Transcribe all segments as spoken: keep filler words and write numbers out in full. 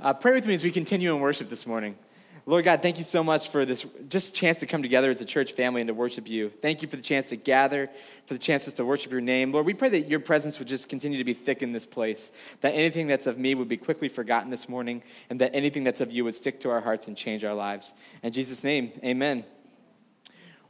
Uh, pray with me as we continue in worship this morning. Lord God, thank you so much for this just chance to come together as a church family and to worship you. Thank you for the chance to gather, for the chance just to worship your name. Lord, we pray that your presence would just continue to be thick in this place, that anything that's of me would be quickly forgotten this morning, and that anything that's of you would stick to our hearts and change our lives. In Jesus' name, amen.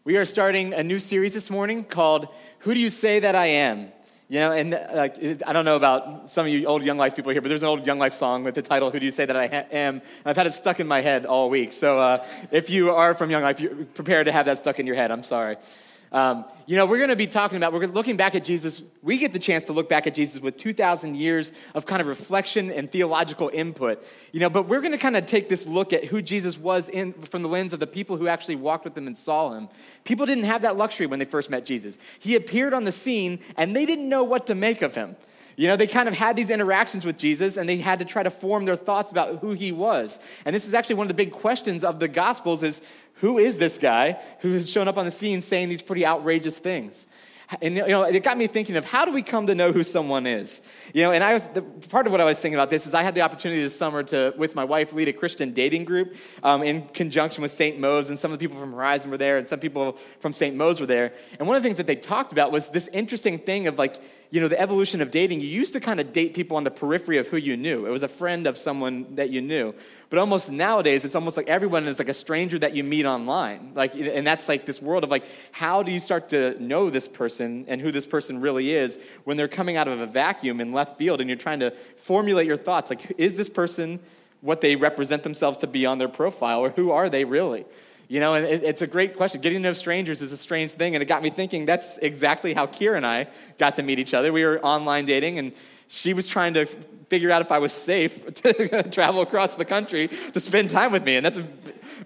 We are starting a new series this morning called Who Do You Say That I Am? You know, and uh, I don't know about some of you old Young Life people here, but there's an old Young Life song with the title, Who Do You Say That I ha- Am? And I've had it stuck in my head all week. So uh, if you are from Young Life, you're prepared to have that stuck in your head. I'm sorry. Um, you know, we're going to be talking about, we're looking back at Jesus. We get the chance to look back at Jesus with two thousand years of kind of reflection and theological input, you know, but we're going to kind of take this look at who Jesus was in from the lens of the people who actually walked with him and saw him. People didn't have that luxury when they first met Jesus. He appeared on the scene and they didn't know what to make of him. You know, they kind of had these interactions with Jesus, and they had to try to form their thoughts about who he was. And this is actually one of the big questions of the Gospels is, who is this guy who has shown up on the scene saying these pretty outrageous things? And, you know, it got me thinking of how do we come to know who someone is? You know, and I was the, part of what I was thinking about this is I had the opportunity this summer to, with my wife, lead a Christian dating group um, in conjunction with Saint Mo's, and some of the people from Horizon were there, and some people from Saint Mo's were there. And one of the things that they talked about was this interesting thing of, like, you know, the evolution of dating. You used to kind of date people on the periphery of who you knew. It was a friend of someone that you knew. But almost nowadays, it's almost like everyone is like a stranger that you meet online. Like, and that's like this world of, like, how do you start to know this person and who this person really is when they're coming out of a vacuum in left field and you're trying to formulate your thoughts? Like, is this person what they represent themselves to be on their profile, or who are they really? You know, and it's a great question. Getting to know strangers is a strange thing, and it got me thinking that's exactly how Kira and I got to meet each other. We were online dating, and she was trying to figure out if I was safe to travel across the country to spend time with me, and that's a,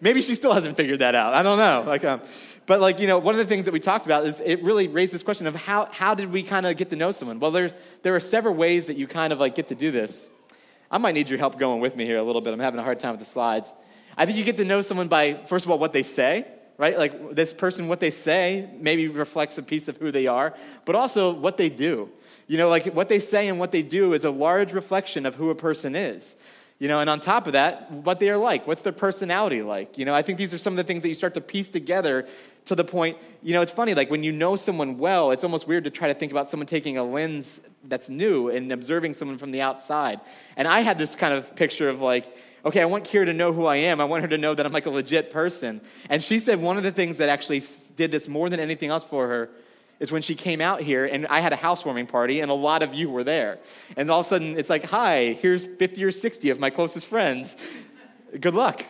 maybe she still hasn't figured that out. I don't know. Like, um, but like, you know, one of the things that we talked about is it really raised this question of how how did we kind of get to know someone? Well, there there are several ways that you kind of like get to do this. I might need your help going with me here a little bit. I'm having a hard time with the slides. I think you get to know someone by, first of all, what they say, right? Like, this person, what they say maybe reflects a piece of who they are, but also what they do. You know, like, what they say and what they do is a large reflection of who a person is. You know, and on top of that, what they are like. What's their personality like? You know, I think these are some of the things that you start to piece together to the point, you know, it's funny, like, when you know someone well, it's almost weird to try to think about someone taking a lens that's new and observing someone from the outside. And I had this kind of picture of, like, okay, I want Kira to know who I am. I want her to know that I'm like a legit person. And she said one of the things that actually did this more than anything else for her is when she came out here, and I had a housewarming party, and a lot of you were there. And all of a sudden, it's like, hi, here's fifty or sixty of my closest friends. Good luck.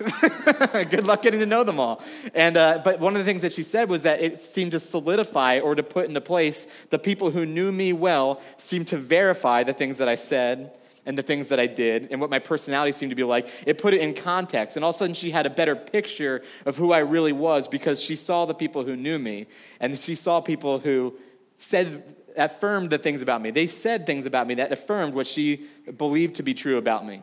Good luck getting to know them all. And uh, but one of the things that she said was that it seemed to solidify or to put into place the people who knew me well seemed to verify the things that I said and the things that I did, and what my personality seemed to be like. It put it in context, and all of a sudden she had a better picture of who I really was because she saw the people who knew me, and she saw people who said, affirmed the things about me. They said things about me that affirmed what she believed to be true about me.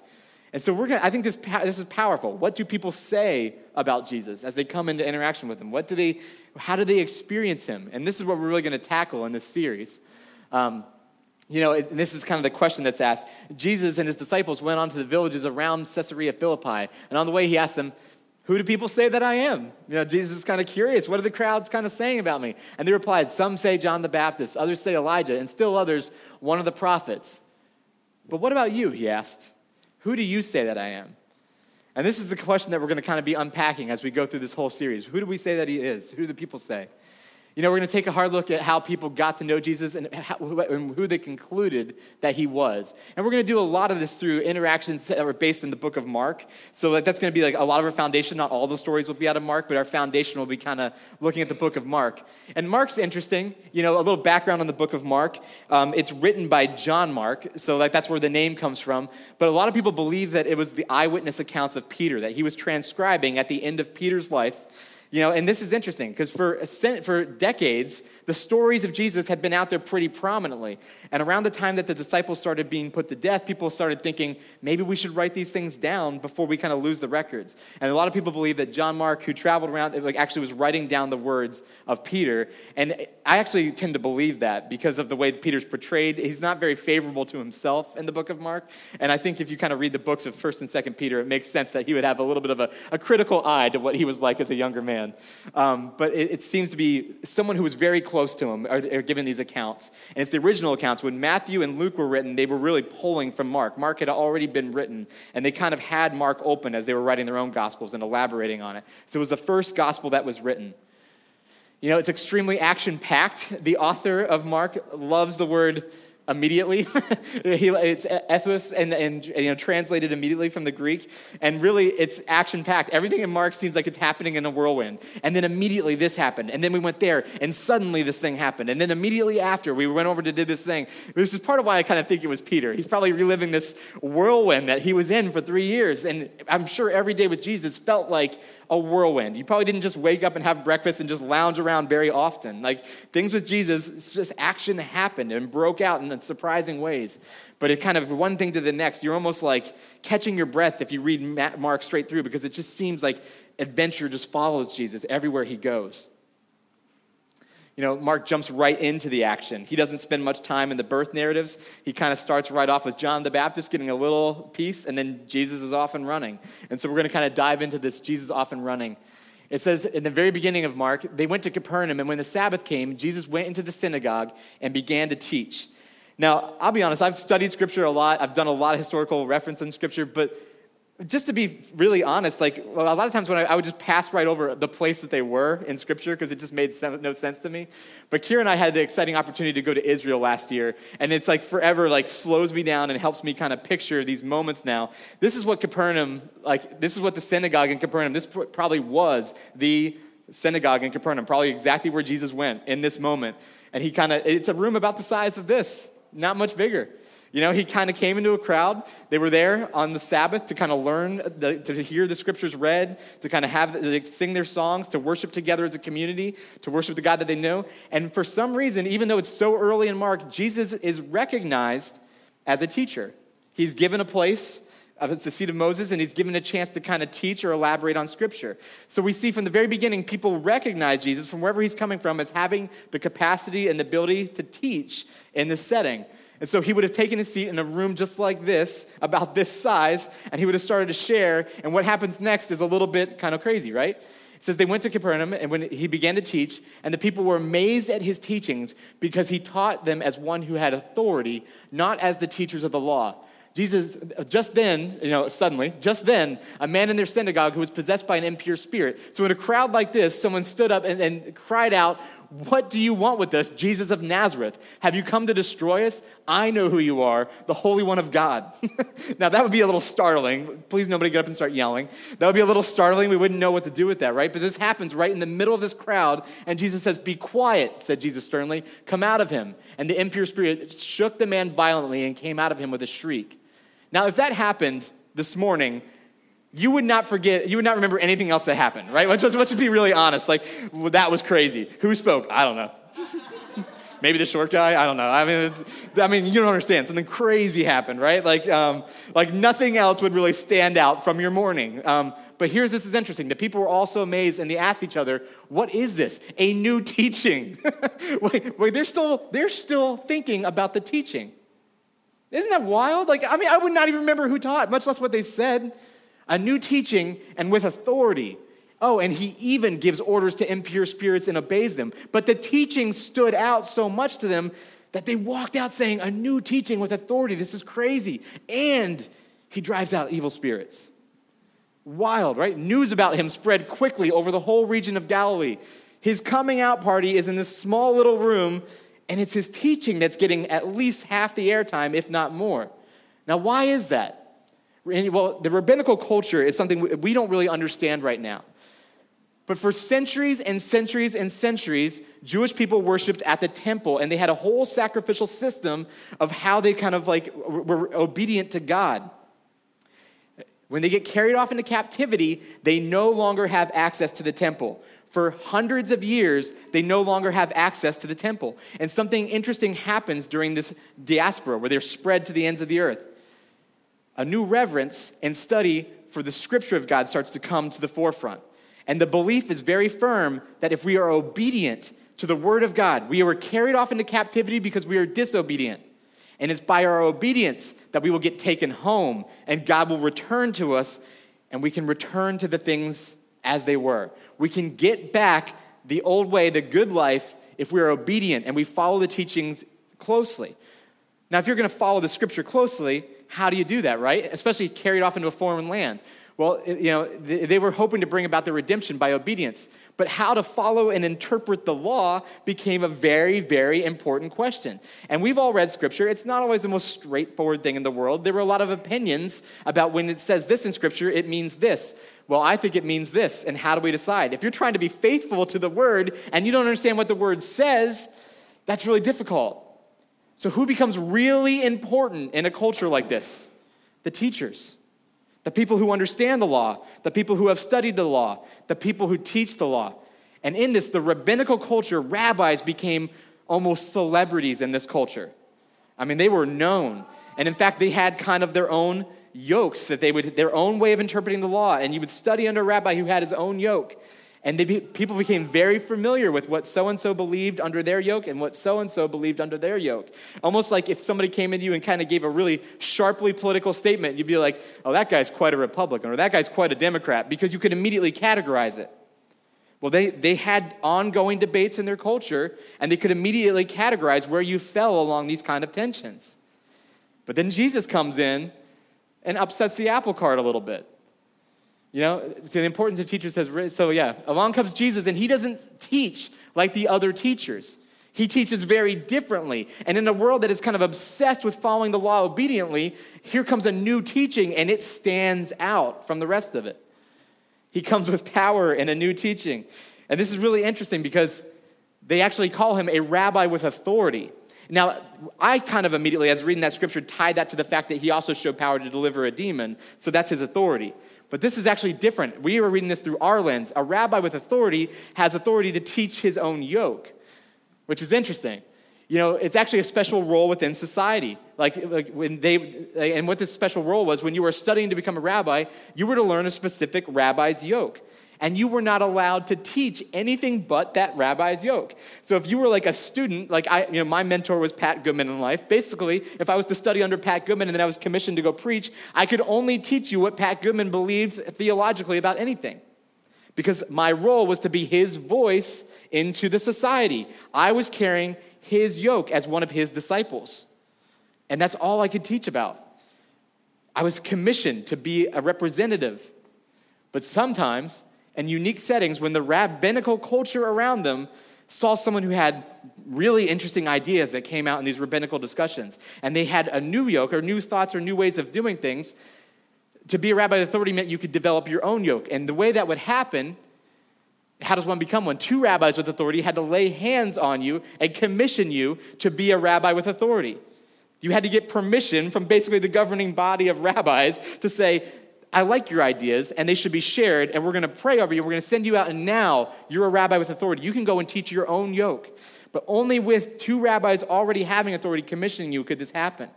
And so we're gonna, I think this this is powerful. What do people say about Jesus as they come into interaction with him? What do they, how do they experience him? And this is what we're really gonna tackle in this series. Um, You know, and this is kind of the question that's asked. Jesus and his disciples went on to the villages around Caesarea Philippi, and on the way he asked them, who do people say that I am? You know, Jesus is kind of curious. What are the crowds kind of saying about me? And they replied, some say John the Baptist, others say Elijah, and still others, one of the prophets. But what about you, he asked. Who do you say that I am? And this is the question that we're going to kind of be unpacking as we go through this whole series. Who do we say that he is? Who do the people say? You know, we're going to take a hard look at how people got to know Jesus and, how, and who they concluded that he was. And we're going to do a lot of this through interactions that were based in the book of Mark. So like, that's going to be like a lot of our foundation. Not all the stories will be out of Mark, but our foundation will be kind of looking at the book of Mark. And Mark's interesting. You know, a little background on the book of Mark. Um, it's written by John Mark, so like that's where the name comes from. But a lot of people believe that it was the eyewitness accounts of Peter, that he was transcribing at the end of Peter's life. You know, and this is interesting because for a cent- for decades, the stories of Jesus had been out there pretty prominently. And around the time that the disciples started being put to death, people started thinking, maybe we should write these things down before we kind of lose the records. And a lot of people believe that John Mark, who traveled around, like actually was writing down the words of Peter. And I actually tend to believe that because of the way Peter's portrayed. He's not very favorable to himself in the book of Mark. And I think if you kind of read the books of First and Second Peter, it makes sense that he would have a little bit of a, a critical eye to what he was like as a younger man. Um, but it, it seems to be someone who was very close to him are, are given these accounts. And it's the original accounts. When Matthew and Luke were written, they were really pulling from Mark. Mark had already been written, and they kind of had Mark open as they were writing their own Gospels and elaborating on it. So it was the first Gospel that was written. You know, it's extremely action-packed. The author of Mark loves the word immediately. he, it's ethos and, and, you know, translated immediately from the Greek. And really, it's action-packed. Everything in Mark seems like it's happening in a whirlwind. And then immediately this happened. And then we went there. And suddenly this thing happened. And then immediately after, we went over to do this thing. This is part of why I kind of think it was Peter. He's probably reliving this whirlwind that he was in for three years. And I'm sure every day with Jesus felt like a whirlwind. You probably didn't just wake up and have breakfast and just lounge around very often. Like, things with Jesus, just action happened and broke out in surprising ways. But it kind of, one thing to the next, you're almost like catching your breath if you read Mark straight through, because it just seems like adventure just follows Jesus everywhere he goes. You know, Mark jumps right into the action. He doesn't spend much time in the birth narratives. He kind of starts right off with John the Baptist getting a little piece, and then Jesus is off and running. And so we're going to kind of dive into this Jesus off and running. It says in the very beginning of Mark, they went to Capernaum, and when the Sabbath came, Jesus went into the synagogue and began to teach. Now, I'll be honest, I've studied Scripture a lot. I've done a lot of historical reference in Scripture, but just to be really honest, like a lot of times when I, I would just pass right over the place that they were in Scripture because it just made sen- no sense to me. But Kira and I had the exciting opportunity to go to Israel last year, and it's like forever like slows me down and helps me kind of picture these moments now. This is what Capernaum, like this is what the synagogue in Capernaum, this pr- probably was the synagogue in Capernaum, probably exactly where Jesus went in this moment. And he kind of, it's a room about the size of this, not much bigger. You know, he kind of came into a crowd. They were there on the Sabbath to kind of learn, the, to hear the Scriptures read, to kind of have to sing their songs, to worship together as a community, to worship the God that they know. And for some reason, even though it's so early in Mark, Jesus is recognized as a teacher. He's given a place. It's the seat of Moses, and he's given a chance to kind of teach or elaborate on Scripture. So we see from the very beginning, people recognize Jesus from wherever he's coming from as having the capacity and the ability to teach in this setting. And so he would have taken a seat in a room just like this, about this size, and he would have started to share. And what happens next is a little bit kind of crazy, right? It says they went to Capernaum, and when he began to teach, and the people were amazed at his teachings because he taught them as one who had authority, not as the teachers of the law. Jesus, just then, you know, suddenly, just then, a man in their synagogue who was possessed by an impure spirit. So in a crowd like this, someone stood up and, and cried out, "What do you want with us, Jesus of Nazareth? Have you come to destroy us? I know who you are, the Holy One of God." Now, that would be a little startling. Please, nobody get up and start yelling. That would be a little startling. We wouldn't know what to do with that, right? But this happens right in the middle of this crowd, and Jesus says, "Be quiet," said Jesus sternly. "Come out of him." And the impure spirit shook the man violently and came out of him with a shriek. Now, if that happened this morning, you would not forget, you would not remember anything else that happened, right? Let's, let's, let's be really honest. Like, well, that was crazy. Who spoke? I don't know. Maybe the short guy? I don't know. I mean, it's, I mean, you don't understand. Something crazy happened, right? Like, um, like nothing else would really stand out from your morning. Um, but here's, this is interesting. The people were also amazed, and they asked each other, "What is this? A new teaching." wait, wait, they're still, they're still thinking about the teaching. Isn't that wild? Like, I mean, I would not even remember who taught, much less what they said. A new teaching and with authority. Oh, and he even gives orders to impure spirits and obeys them. But the teaching stood out so much to them that they walked out saying, "A new teaching with authority. This is crazy. And he drives out evil spirits." Wild, right? News about him spread quickly over the whole region of Galilee. His coming out party is in this small little room, and it's his teaching that's getting at least half the airtime, if not more. Now, why is that? Well, the rabbinical culture is something we don't really understand right now. But for centuries and centuries and centuries, Jewish people worshipped at the temple, and they had a whole sacrificial system of how they kind of like were obedient to God. When they get carried off into captivity, they no longer have access to the temple. For hundreds of years, they no longer have access to the temple. And something interesting happens during this diaspora where they're spread to the ends of the earth. A new reverence and study for the scripture of God starts to come to the forefront. And the belief is very firm that if we are obedient to the word of God, we were carried off into captivity because we are disobedient. And it's by our obedience that we will get taken home and God will return to us and we can return to the things as they were. We can get back the old way, the good life, if we're obedient and we follow the teachings closely. Now, if you're going to follow the scripture closely, how do you do that, right? Especially carried off into a foreign land. Well, you know, they were hoping to bring about the redemption by obedience. But how to follow and interpret the law became a very, very important question. And we've all read scripture. It's not always the most straightforward thing in the world. There were a lot of opinions about when it says this in scripture, it means this. Well, I think it means this. And how do we decide? If you're trying to be faithful to the word and you don't understand what the word says, that's really difficult. So who becomes really important in a culture like this? The teachers. The people who understand the law, the people who have studied the law, the people who teach the law. And in this, the rabbinical culture, rabbis became almost celebrities in this culture. I mean, they were known. And in fact, they had kind of their own yokes, that they would, their own way of interpreting the law. And you would study under a rabbi who had his own yoke. And they be, people became very familiar with what so-and-so believed under their yoke and what so-and-so believed under their yoke. Almost like if somebody came into you and kind of gave a really sharply political statement, you'd be like, oh, that guy's quite a Republican, or that guy's quite a Democrat, because you could immediately categorize it. Well, they, they had ongoing debates in their culture, and they could immediately categorize where you fell along these kind of tensions. But then Jesus comes in and upsets the apple cart a little bit. You know, the importance of teachers has, so yeah, along comes Jesus, and he doesn't teach like the other teachers. He teaches very differently. And in a world that is kind of obsessed with following the law obediently, here comes a new teaching, and it stands out from the rest of it. He comes with power and a new teaching. And this is really interesting because they actually call him a rabbi with authority. Now, I kind of immediately, as reading that scripture, tied that to the fact that he also showed power to deliver a demon, so that's his authority. But this is actually different. We are reading this through our lens. A rabbi with authority has authority to teach his own yoke, which is interesting. You know, it's actually a special role within society. Like, like when they, and what this special role was, when you were studying to become a rabbi, you were to learn a specific rabbi's yoke. And you were not allowed to teach anything but that rabbi's yoke. So if you were like a student, like I, you know, my mentor was Pat Goodman in life. Basically, if I was to study under Pat Goodman and then I was commissioned to go preach, I could only teach you what Pat Goodman believed theologically about anything. Because my role was to be his voice into the society. I was carrying his yoke as one of his disciples. And that's all I could teach about. I was commissioned to be a representative. But sometimes, and unique settings, when the rabbinical culture around them saw someone who had really interesting ideas that came out in these rabbinical discussions, and they had a new yoke or new thoughts or new ways of doing things, to be a rabbi of authority meant you could develop your own yoke. And the way that would happen, how does one become one? Two rabbis with authority had to lay hands on you and commission you to be a rabbi with authority. You had to get permission from basically the governing body of rabbis to say, I like your ideas, and they should be shared, and we're going to pray over you. We're going to send you out, and now you're a rabbi with authority. You can go and teach your own yoke. But only with two rabbis already having authority commissioning you could this happen.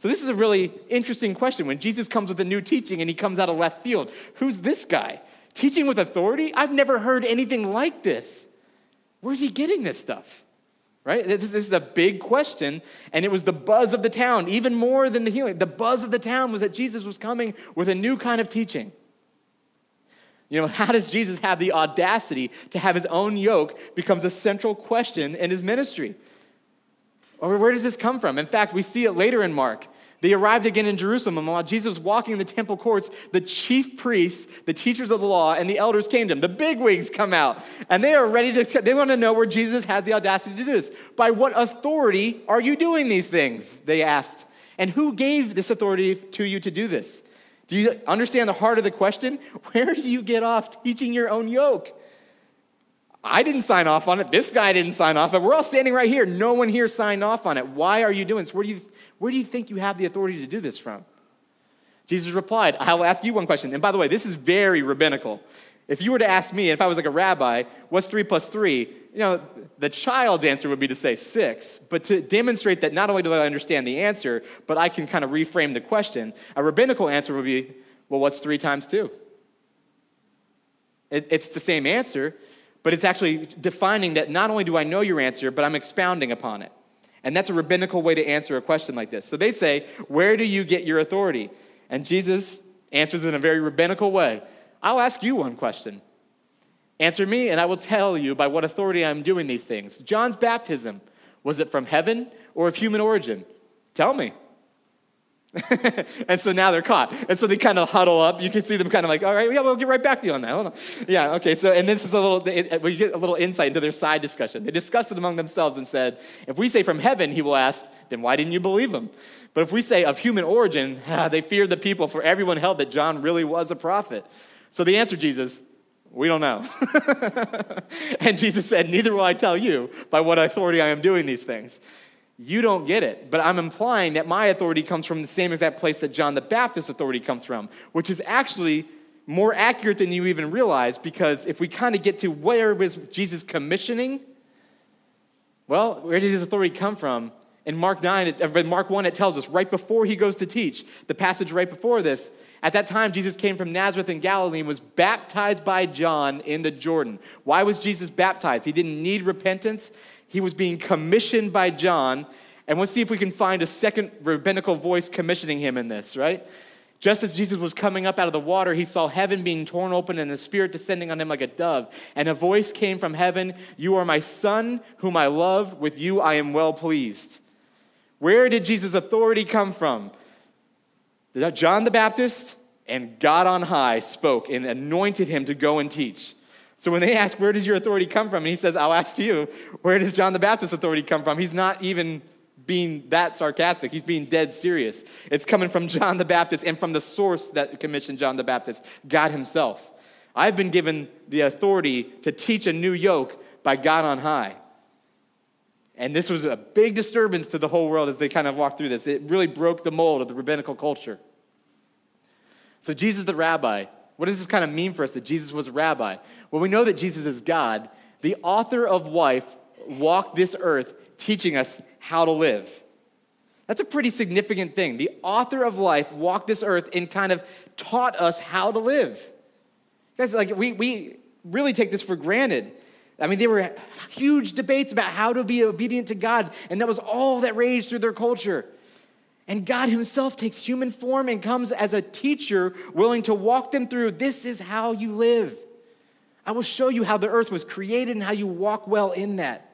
So this is a really interesting question. When Jesus comes with a new teaching and he comes out of left field, who's this guy? Teaching with authority? I've never heard anything like this. Where's he getting this stuff? Right? This is a big question, and it was the buzz of the town, even more than the healing. The buzz of the town was that Jesus was coming with a new kind of teaching. You know, how does Jesus have the audacity to have his own yoke becomes a central question in his ministry? Or where does this come from? In fact, we see it later in Mark. They arrived again in Jerusalem, and while Jesus was walking in the temple courts, the chief priests, the teachers of the law, and the elders came to him. The bigwigs come out, and they are ready to, they want to know where Jesus has the audacity to do this. By what authority are you doing these things, they asked. And who gave this authority to you to do this? Do you understand the heart of the question? Where do you get off teaching your own yoke? I didn't sign off on it. This guy didn't sign off on it. We're all standing right here. No one here signed off on it. Why are you doing this? Where do you... Where do you think you have the authority to do this from? Jesus replied, I'll ask you one question. And by the way, this is very rabbinical. If you were to ask me, if I was like a rabbi, what's three plus three? You know, the child's answer would be to say six. But to demonstrate that not only do I understand the answer, but I can kind of reframe the question, a rabbinical answer would be, well, what's three times two? It, it's the same answer, but it's actually defining that not only do I know your answer, but I'm expounding upon it. And that's a rabbinical way to answer a question like this. So they say, where do you get your authority? And Jesus answers in a very rabbinical way. I'll ask you one question. Answer me, and I will tell you by what authority I'm doing these things. John's baptism, was it from heaven or of human origin? Tell me. And so now they're caught. And so they kind of huddle up. You can see them kind of like, all right, yeah, we'll get right back to you on that. Hold on. Yeah, okay. So, and this is a little, we get a little insight into their side discussion. They discussed it among themselves and said, if we say from heaven, he will ask, then why didn't you believe him? But if we say of human origin, they feared the people, for everyone held that John really was a prophet. So the answer, Jesus, we don't know. And Jesus said, neither will I tell you by what authority I am doing these things. You don't get it, but I'm implying that my authority comes from the same exact place that John the Baptist's authority comes from, which is actually more accurate than you even realize, because if we kind of get to where was Jesus commissioning, well, where did his authority come from? In Mark nine, Mark one, it tells us right before he goes to teach, the passage right before this, at that time, Jesus came from Nazareth in Galilee and was baptized by John in the Jordan. Why was Jesus baptized? He didn't need repentance. He was being commissioned by John, and we'll see if we can find a second rabbinical voice commissioning him in this, right? Just as Jesus was coming up out of the water, he saw heaven being torn open and the Spirit descending on him like a dove, and a voice came from heaven, "You are my son, whom I love. With you I am well pleased." Where did Jesus' authority come from? John the Baptist and God on high spoke and anointed him to go and teach. So when they ask, where does your authority come from? And he says, I'll ask you, where does John the Baptist's authority come from? He's not even being that sarcastic. He's being dead serious. It's coming from John the Baptist and from the source that commissioned John the Baptist, God himself. I've been given the authority to teach a new yoke by God on high. And this was a big disturbance to the whole world as they kind of walked through this. It really broke the mold of the rabbinical culture. So Jesus the rabbi, what does this kind of mean for us that Jesus was a rabbi? Well, we know that Jesus is God. The author of life walked this earth teaching us how to live. That's a pretty significant thing. The author of life walked this earth and kind of taught us how to live. Guys, like we we really take this for granted. I mean, there were huge debates about how to be obedient to God, and that was all that raged through their culture. And God himself takes human form and comes as a teacher willing to walk them through, this is how you live. I will show you how the earth was created and how you walk well in that.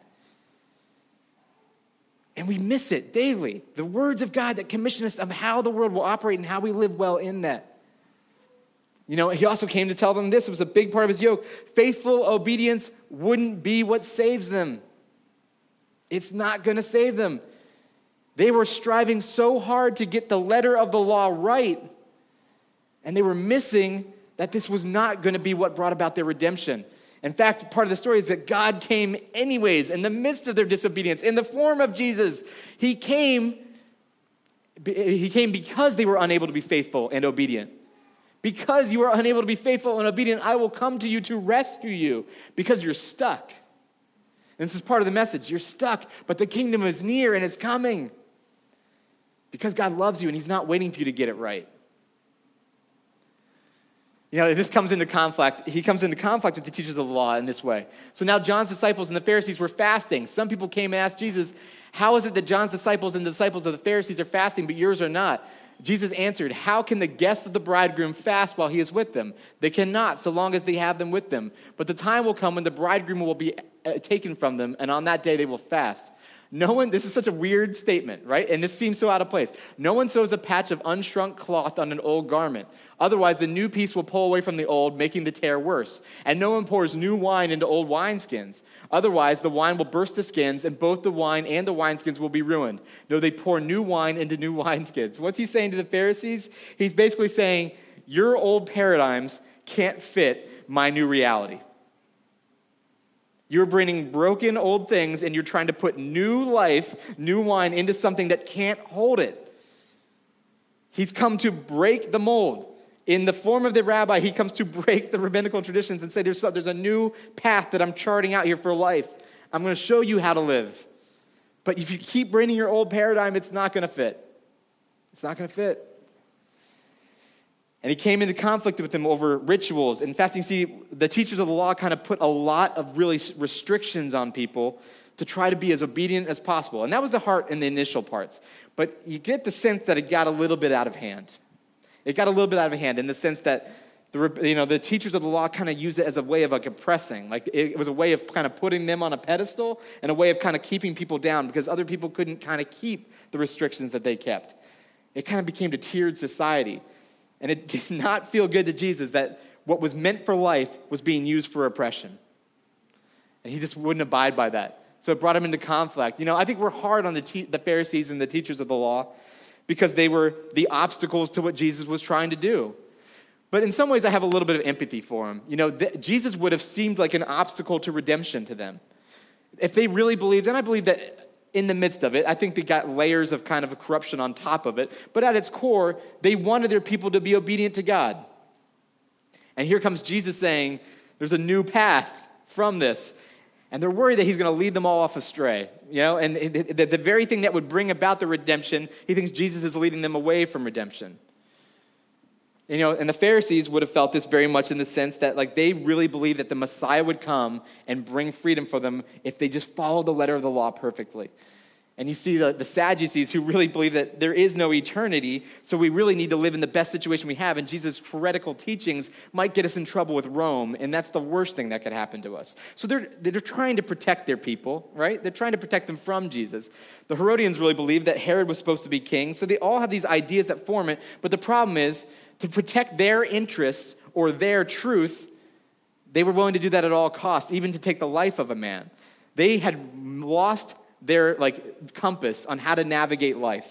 And we miss it daily. The words of God that commission us of how the world will operate and how we live well in that. You know, he also came to tell them this. It was a big part of his yoke. Faithful obedience wouldn't be what saves them. It's not going to save them. They were striving so hard to get the letter of the law right, and they were missing that this was not going to be what brought about their redemption. In fact, part of the story is that God came anyways in the midst of their disobedience, in the form of Jesus. He came, he came because they were unable to be faithful and obedient. Because you are unable to be faithful and obedient, I will come to you to rescue you because you're stuck. And this is part of the message. You're stuck, but the kingdom is near and it's coming. Because God loves you and he's not waiting for you to get it right. You know, this comes into conflict. He comes into conflict with the teachers of the law in this way. So now John's disciples and the Pharisees were fasting. Some people came and asked Jesus, how is it that John's disciples and the disciples of the Pharisees are fasting, but yours are not? Jesus answered, how can the guests of the bridegroom fast while he is with them? They cannot, so long as they have them with them. But the time will come when the bridegroom will be taken from them, and on that day they will fast. No one, this is such a weird statement, right? And this seems so out of place. No one sews a patch of unshrunk cloth on an old garment. Otherwise, the new piece will pull away from the old, making the tear worse. And no one pours new wine into old wineskins. Otherwise, the wine will burst the skins, and both the wine and the wineskins will be ruined. No, they pour new wine into new wineskins. What's he saying to the Pharisees? He's basically saying, your old paradigms can't fit my new reality. You're bringing broken old things and you're trying to put new life, new wine into something that can't hold it. He's come to break the mold. In the form of the rabbi, he comes to break the rabbinical traditions and say, there's there's a new path that I'm charting out here for life. I'm going to show you how to live. But if you keep bringing your old paradigm, it's not going to fit. It's not going to fit. And he came into conflict with them over rituals and fasting. See, the teachers of the law kind of put a lot of really restrictions on people to try to be as obedient as possible. And that was the heart in the initial parts. But you get the sense that it got a little bit out of hand. It got a little bit out of hand in the sense that the, you know, the teachers of the law kind of used it as a way of like oppressing. Like it was a way of kind of putting them on a pedestal and a way of kind of keeping people down because other people couldn't kind of keep the restrictions that they kept. It kind of became a tiered society. And it did not feel good to Jesus that what was meant for life was being used for oppression. And he just wouldn't abide by that. So it brought him into conflict. You know, I think we're hard on the, te- the Pharisees and the teachers of the law because they were the obstacles to what Jesus was trying to do. But in some ways, I have a little bit of empathy for them. You know, th- Jesus would have seemed like an obstacle to redemption to them. If they really believed, and I believe that in the midst of it, I think they got layers of kind of corruption on top of it. But at its core, they wanted their people to be obedient to God. And here comes Jesus saying, there's a new path from this. And they're worried that he's going to lead them all off astray, you know, and the, the very thing that would bring about the redemption, he thinks Jesus is leading them away from redemption. You know, and the Pharisees would have felt this very much in the sense that, like, they really believed that the Messiah would come and bring freedom for them if they just followed the letter of the law perfectly. And you see the, the Sadducees who really believe that there is no eternity, so we really need to live in the best situation we have. And Jesus' heretical teachings might get us in trouble with Rome, and that's the worst thing that could happen to us. So they're, they're trying to protect their people, right? They're trying to protect them from Jesus. The Herodians really believe that Herod was supposed to be king, so they all have these ideas that form it. But the problem is, to protect their interests or their truth, they were willing to do that at all costs, even to take the life of a man. They had lost their like compass on how to navigate life.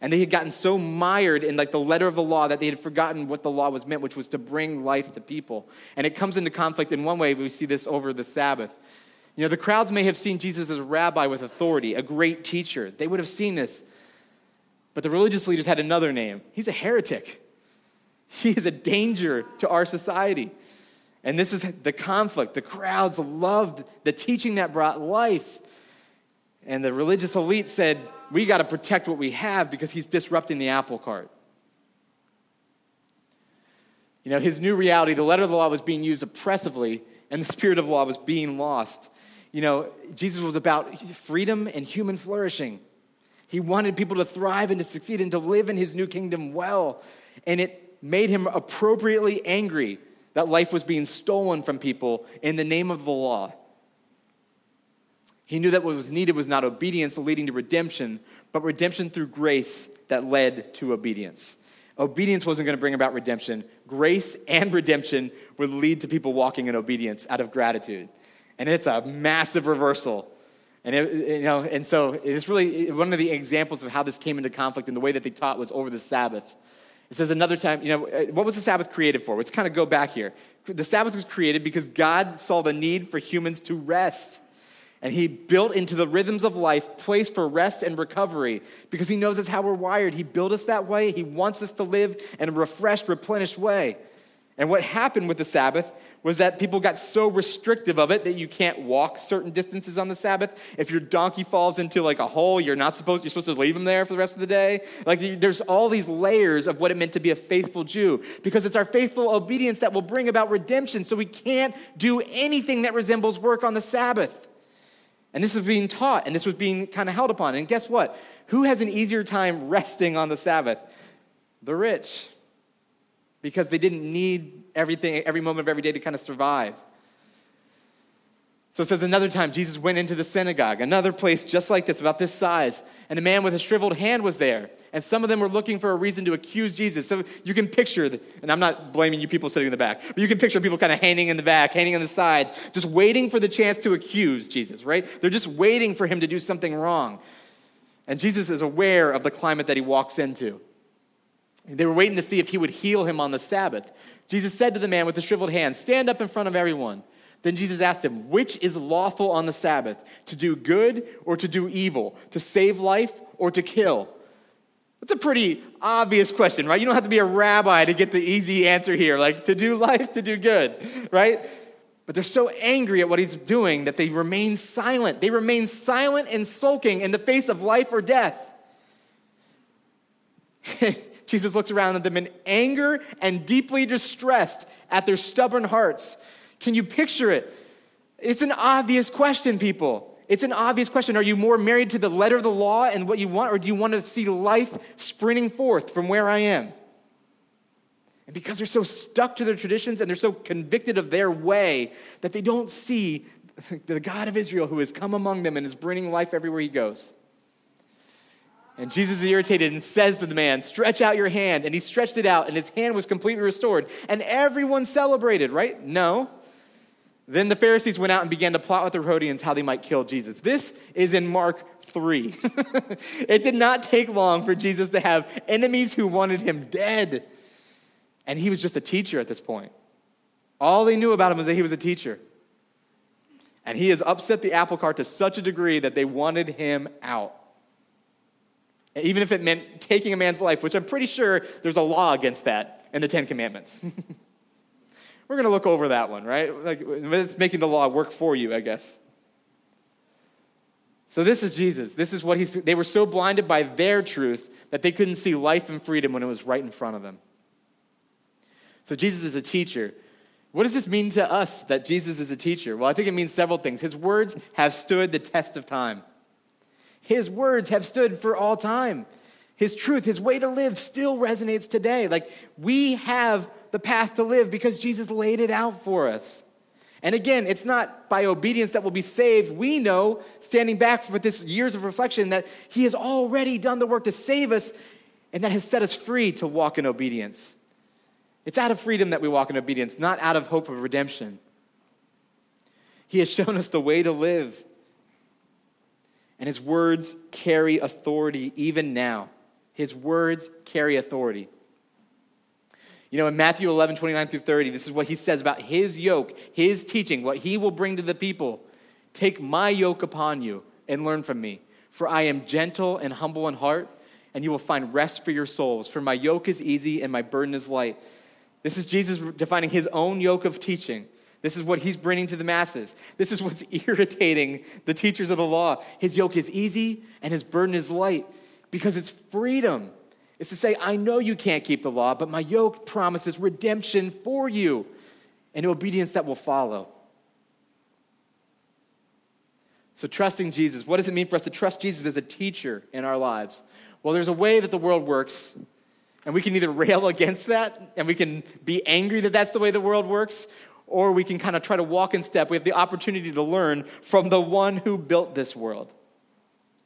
And they had gotten so mired in like the letter of the law that they had forgotten what the law was meant, which was to bring life to people. And it comes into conflict in one way. We see this over the Sabbath. You know, the crowds may have seen Jesus as a rabbi with authority, a great teacher. They would have seen this. But the religious leaders had another name. He's a heretic. He is a danger to our society. And this is the conflict. The crowds loved the teaching that brought life. And the religious elite said, we got to protect what we have because he's disrupting the apple cart. You know, his new reality, the letter of the law was being used oppressively and the spirit of the law was being lost. You know, Jesus was about freedom and human flourishing. He wanted people to thrive and to succeed and to live in his new kingdom well. And it made him appropriately angry that life was being stolen from people in the name of the law. He knew that what was needed was not obedience leading to redemption, but redemption through grace that led to obedience. Obedience wasn't going to bring about redemption. Grace and redemption would lead to people walking in obedience out of gratitude. And it's a massive reversal. And it, you know, and so it's really one of the examples of how this came into conflict, and the way that they taught was over the Sabbath. It says another time, you know, what was the Sabbath created for? Let's kind of go back here. The Sabbath was created because God saw the need for humans to rest. And he built into the rhythms of life place for rest and recovery because he knows that's how we're wired. He built us that way. He wants us to live in a refreshed, replenished way. And what happened with the Sabbath was that people got so restrictive of it that you can't walk certain distances on the Sabbath. If your donkey falls into like a hole, you're not supposed, you're supposed to leave him there for the rest of the day. Like there's all these layers of what it meant to be a faithful Jew, because it's our faithful obedience that will bring about redemption. So we can't do anything that resembles work on the Sabbath. And this was being taught, and this was being kind of held upon. And guess what? Who has an easier time resting on the Sabbath? The rich. Because they didn't need everything, every moment of every day to kind of survive. So it says another time, Jesus went into the synagogue, another place just like this, about this size, and a man with a shriveled hand was there. And some of them were looking for a reason to accuse Jesus. So you can picture, the, and I'm not blaming you people sitting in the back, but you can picture people kind of hanging in the back, hanging on the sides, just waiting for the chance to accuse Jesus, right? They're just waiting for him to do something wrong. And Jesus is aware of the climate that he walks into. They were waiting to see if he would heal him on the Sabbath. Jesus said to the man with the shriveled hand, "Stand up in front of everyone." Then Jesus asked him, "Which is lawful on the Sabbath, to do good or to do evil, to save life or to kill?" That's a pretty obvious question, right? You don't have to be a rabbi to get the easy answer here, like to do life, to do good, right? But they're so angry at what he's doing that they remain silent. They remain silent and sulking in the face of life or death. Jesus looks around at them in anger and deeply distressed at their stubborn hearts. Can you picture it? It's an obvious question, people. It's an obvious question. Are you more married to the letter of the law and what you want, or do you want to see life sprinting forth from where I am? And because they're so stuck to their traditions and they're so convicted of their way that they don't see the God of Israel who has come among them and is bringing life everywhere he goes. And Jesus is irritated and says to the man, "Stretch out your hand." And he stretched it out, and his hand was completely restored. And everyone celebrated, right? No. Then the Pharisees went out and began to plot with the Herodians how they might kill Jesus. This is in Mark three. It did not take long for Jesus to have enemies who wanted him dead. And he was just a teacher at this point. All they knew about him was that he was a teacher. And he has upset the apple cart to such a degree that they wanted him out. And even if it meant taking a man's life, which I'm pretty sure there's a law against that in the Ten Commandments. We're going to look over that one, right? Like, it's making the law work for you, I guess. So this is Jesus. This is what he's, they were so blinded by their truth that they couldn't see life and freedom when it was right in front of them. So Jesus is a teacher. What does this mean to us that Jesus is a teacher? Well, I think it means several things. His words have stood the test of time. His words have stood for all time. His truth, his way to live still resonates today. Like, we have the path to live because Jesus laid it out for us. And again, it's not by obedience that we'll be saved. We know, standing back from this years of reflection, that he has already done the work to save us and that has set us free to walk in obedience. It's out of freedom that we walk in obedience, not out of hope of redemption. He has shown us the way to live. And his words carry authority even now. His words carry authority. You know, in Matthew eleven, twenty-nine through thirty, this is what he says about his yoke, his teaching, what he will bring to the people. Take my yoke upon you and learn from me, for I am gentle and humble in heart, and you will find rest for your souls, for my yoke is easy and my burden is light. This is Jesus defining his own yoke of teaching. This is what he's bringing to the masses. This is what's irritating the teachers of the law. His yoke is easy and his burden is light because it's freedom. It's to say, I know you can't keep the law, but my yoke promises redemption for you and obedience that will follow. So trusting Jesus, what does it mean for us to trust Jesus as a teacher in our lives? Well, there's a way that the world works, and we can either rail against that, and we can be angry that that's the way the world works, or we can kind of try to walk in step. We have the opportunity to learn from the one who built this world.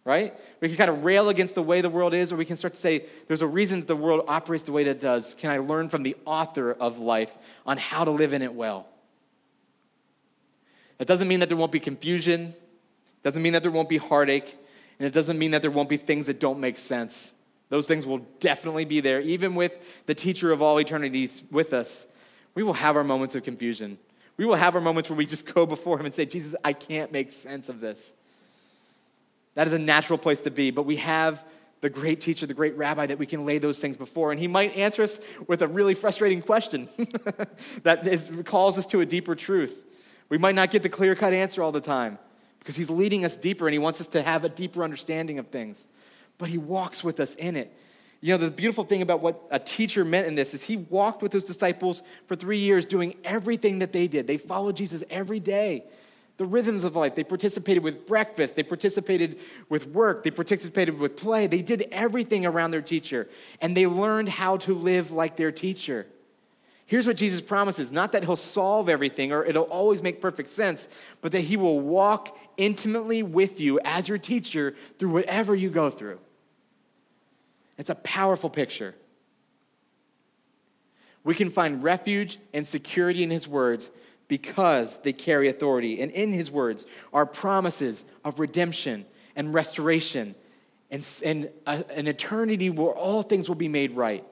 Right? We can kind of rail against the way the world is, or we can start to say, there's a reason that the world operates the way that it does. Can I learn from the author of life on how to live in it well? That doesn't mean that there won't be confusion. It doesn't mean that there won't be heartache. And it doesn't mean that there won't be things that don't make sense. Those things will definitely be there. Even with the teacher of all eternities with us, we will have our moments of confusion. We will have our moments where we just go before him and say, Jesus, I can't make sense of this. That is a natural place to be, but we have the great teacher, the great rabbi that we can lay those things before, and he might answer us with a really frustrating question that is, calls us to a deeper truth. We might not get the clear-cut answer all the time because he's leading us deeper, and he wants us to have a deeper understanding of things, but he walks with us in it. You know, the beautiful thing about what a teacher meant in this is he walked with his disciples for three years doing everything that they did. They followed Jesus every day. The rhythms of life. They participated with breakfast. They participated with work. They participated with play. They did everything around their teacher, and they learned how to live like their teacher. Here's what Jesus promises. Not that he'll solve everything or it'll always make perfect sense, but that he will walk intimately with you as your teacher through whatever you go through. It's a powerful picture. We can find refuge and security in his words because they carry authority. And in his words are promises of redemption and restoration and, and a, an eternity where all things will be made right.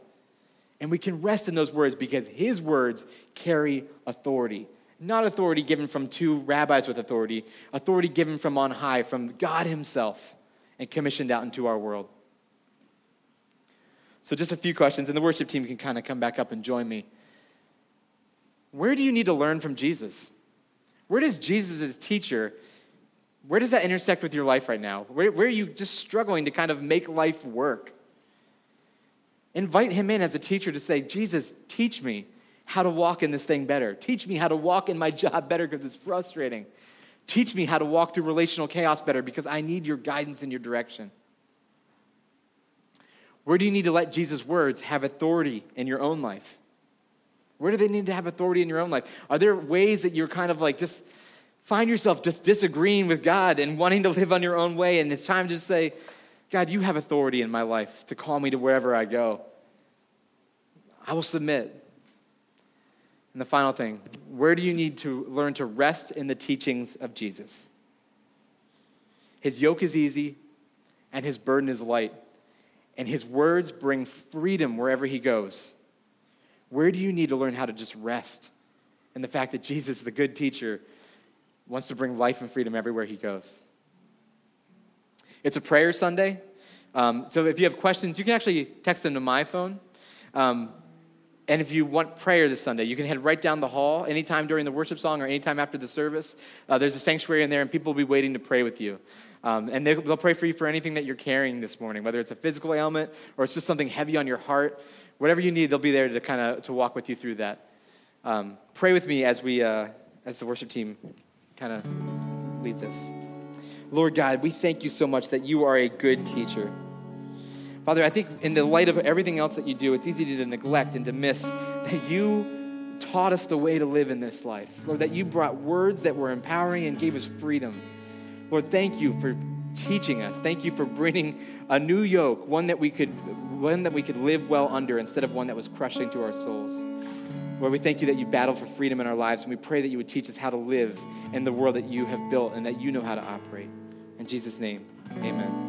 And we can rest in those words because his words carry authority. Not authority given from two rabbis with authority, authority given from on high, from God himself and commissioned out into our world. So just a few questions, and the worship team can kind of come back up and join me. Where do you need to learn from Jesus? Where does Jesus as teacher, where does that intersect with your life right now? Where, where are you just struggling to kind of make life work? Invite him in as a teacher to say, Jesus, teach me how to walk in this thing better. Teach me how to walk in my job better because it's frustrating. Teach me how to walk through relational chaos better because I need your guidance and your direction. Where do you need to let Jesus' words have authority in your own life? Where do they need to have authority in your own life? Are there ways that you're kind of like just find yourself just disagreeing with God and wanting to live on your own way, and it's time to just say, God, you have authority in my life to call me to wherever I go. I will submit. And the final thing, where do you need to learn to rest in the teachings of Jesus? His yoke is easy and his burden is light. And his words bring freedom wherever he goes. Where do you need to learn how to just rest in the fact that Jesus, the good teacher, wants to bring life and freedom everywhere he goes? It's a prayer Sunday. Um, so if you have questions, you can actually text them to my phone. Um, and if you want prayer this Sunday, you can head right down the hall anytime during the worship song or anytime after the service. Uh, there's a sanctuary in there, and people will be waiting to pray with you. Um, and they'll, they'll pray for you for anything that you're carrying this morning, whether it's a physical ailment or it's just something heavy on your heart. Whatever you need, they'll be there to kind of to walk with you through that. Um, pray with me as we, uh, as the worship team kind of leads us. Lord God, we thank you so much that you are a good teacher. Father, I think in the light of everything else that you do, it's easy to neglect and to miss that you taught us the way to live in this life. Lord, that you brought words that were empowering and gave us freedom. Lord, thank you for teaching us. Thank you for bringing a new yoke, one that we could one that we could live well under instead of one that was crushing to our souls. Lord, we thank you that you battled for freedom in our lives, and we pray that you would teach us how to live in the world that you have built and that you know how to operate. In Jesus' name, amen.